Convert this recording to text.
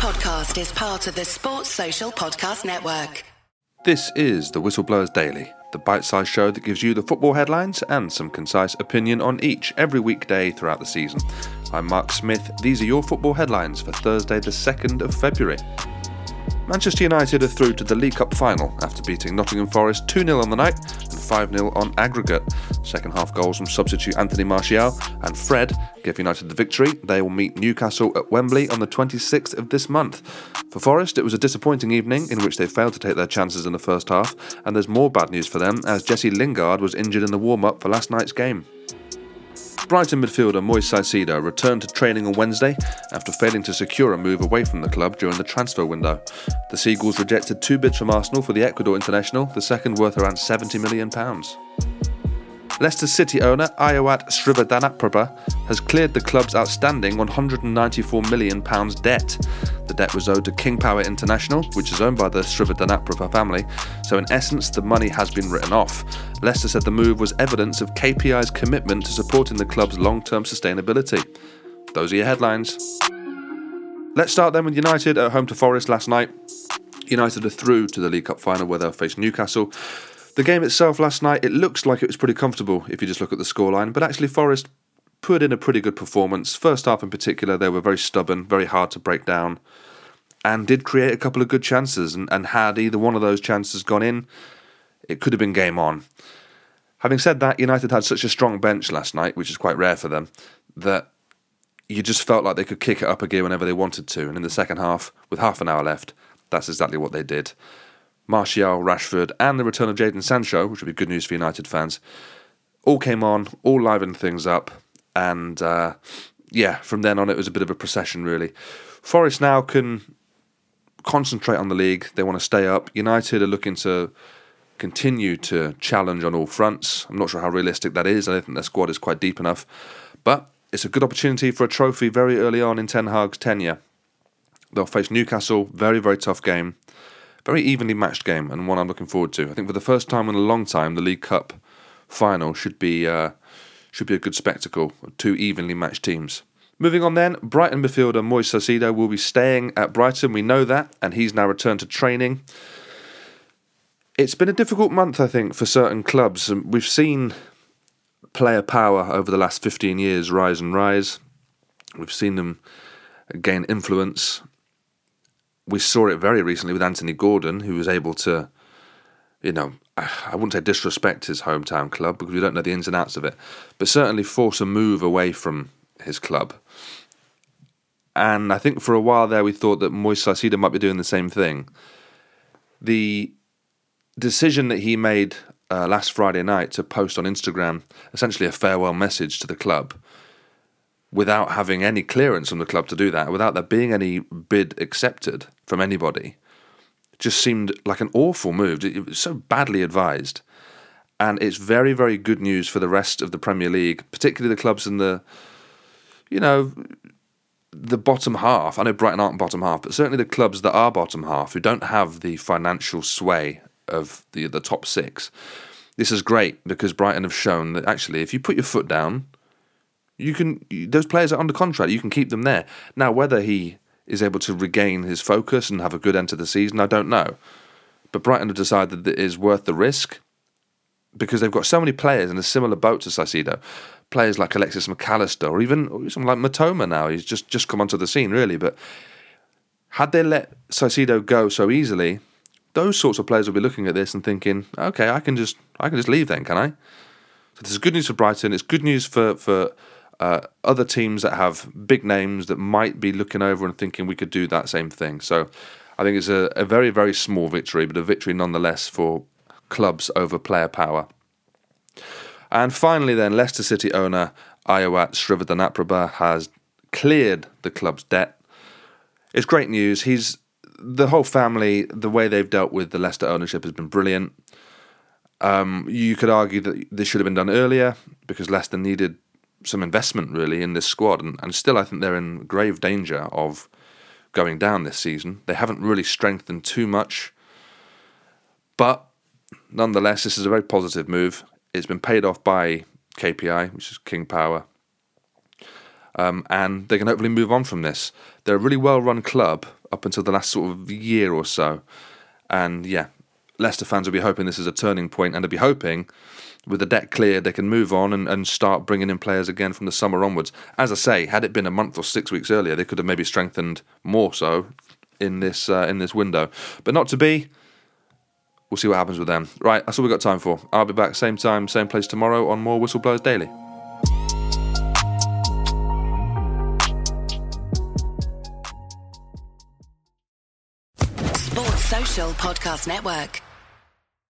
podcast is part of the Sports Social Podcast Network. This is the Whistleblowers Daily, the bite-sized show that gives you the football headlines and some concise opinion on each every weekday throughout the season. I'm Mark Smith. These are your football headlines for Thursday, the 2nd of February. Manchester United are through to the League Cup final after beating Nottingham Forest 2-0 on the night and 5-0 on aggregate. Second half goals from substitute Anthony Martial and Fred give United the victory. They will meet Newcastle at Wembley on the 26th of this month. For Forest, it was a disappointing evening in which they failed to take their chances in the first half, and there's more bad news for them as Jesse Lingard was injured in the warm-up for last night's game. Brighton midfielder Moisés Caicedo returned to training on Wednesday after failing to secure a move away from the club during the transfer window. The Seagulls rejected two bids from Arsenal for the Ecuador international, the second worth around £70 million. Leicester City owner Aiyawatt Srivaddhanaprabha has cleared the club's outstanding £194 million debt. The debt was owed to King Power International, which is owned by the Srivaddhanaprabha family, so in essence the money has been written off. Leicester said the move was evidence of KPI's commitment to supporting the club's long-term sustainability. Those are your headlines. Let's start then with United at home to Forest last night. United are through to the League Cup final where they'll face Newcastle. The game itself last night, it looks like it was pretty comfortable if you just look at the scoreline, but actually Forest put in a pretty good performance. First half in particular, they were very stubborn, very hard to break down, and did create a couple of good chances, and had either one of those chances gone in, it could have been game on. Having said that, United had such a strong bench last night, which is quite rare for them, that you just felt like they could kick it up a gear whenever they wanted to, and in the second half, with half an hour left, that's exactly what they did. Martial, Rashford, and the return of Jadon Sancho, which would be good news for United fans, all came on, all livened things up, and from then on it was a bit of a procession really. Forest now can concentrate on the league, they want to stay up. United are looking to continue to challenge on all fronts. I'm not sure how realistic that is, I don't think their squad is quite deep enough, but it's a good opportunity for a trophy very early on in Ten Hag's tenure. They'll face Newcastle, very, very tough game. Very evenly matched game, and one I'm looking forward to. I think for the first time in a long time, the League Cup final should be a good spectacle of two evenly matched teams. Moving on then, Brighton midfielder Moisés Caicedo will be staying at Brighton, we know that, and he's now returned to training. It's been a difficult month, I think, for certain clubs, and we've seen player power over the last 15 years rise and rise. We've seen them gain influence. We saw it very recently with Anthony Gordon, who was able to, I wouldn't say disrespect his hometown club because we don't know the ins and outs of it, but certainly force a move away from his club. And I think for a while there we thought that Moisés Caicedo might be doing the same thing. The decision that he made last Friday night to post on Instagram essentially a farewell message to the club, without having any clearance from the club to do that, without there being any bid accepted from anybody, just seemed like an awful move. It was so badly advised. And it's very, very good news for the rest of the Premier League, particularly the clubs in the bottom half. I know Brighton aren't bottom half, but certainly the clubs that are bottom half, who don't have the financial sway of the top six. This is great because Brighton have shown that actually if you put your foot down, those players are under contract, you can keep them there. Now, whether he is able to regain his focus and have a good end to the season, I don't know. But Brighton have decided that it is worth the risk because they've got so many players in a similar boat to Caicedo. Players like Alexis McAllister or even something like Matoma now. He's just come onto the scene, really. But had they let Caicedo go so easily, those sorts of players will be looking at this and thinking, OK, I can just leave then, can I? So this is good news for Brighton. It's good news for other teams that have big names that might be looking over and thinking we could do that same thing. So I think it's a very, very small victory, but a victory nonetheless for clubs over player power. And finally then, Leicester City owner Aiyawatt Srivaddhanaprabha has cleared the club's debt. It's great news. The whole family, the way they've dealt with the Leicester ownership has been brilliant. You could argue that this should have been done earlier because Leicester needed some investment really in this squad, and still I think they're in grave danger of going down this season. They haven't really strengthened too much, but nonetheless this is a very positive move. It's been paid off by KPI, which is King Power, and they can hopefully move on from this. They're a really well run club up until the last sort of year or so. And yeah, Leicester fans will be hoping this is a turning point, and they'll be hoping with the deck clear they can move on and start bringing in players again from the summer onwards. As I say, had it been a month or 6 weeks earlier, they could have maybe strengthened more so in this window. But not to be. We'll see what happens with them. Right, that's all we've got time for. I'll be back same time, same place tomorrow on more Whistleblowers Daily. Sports Social Podcast Network.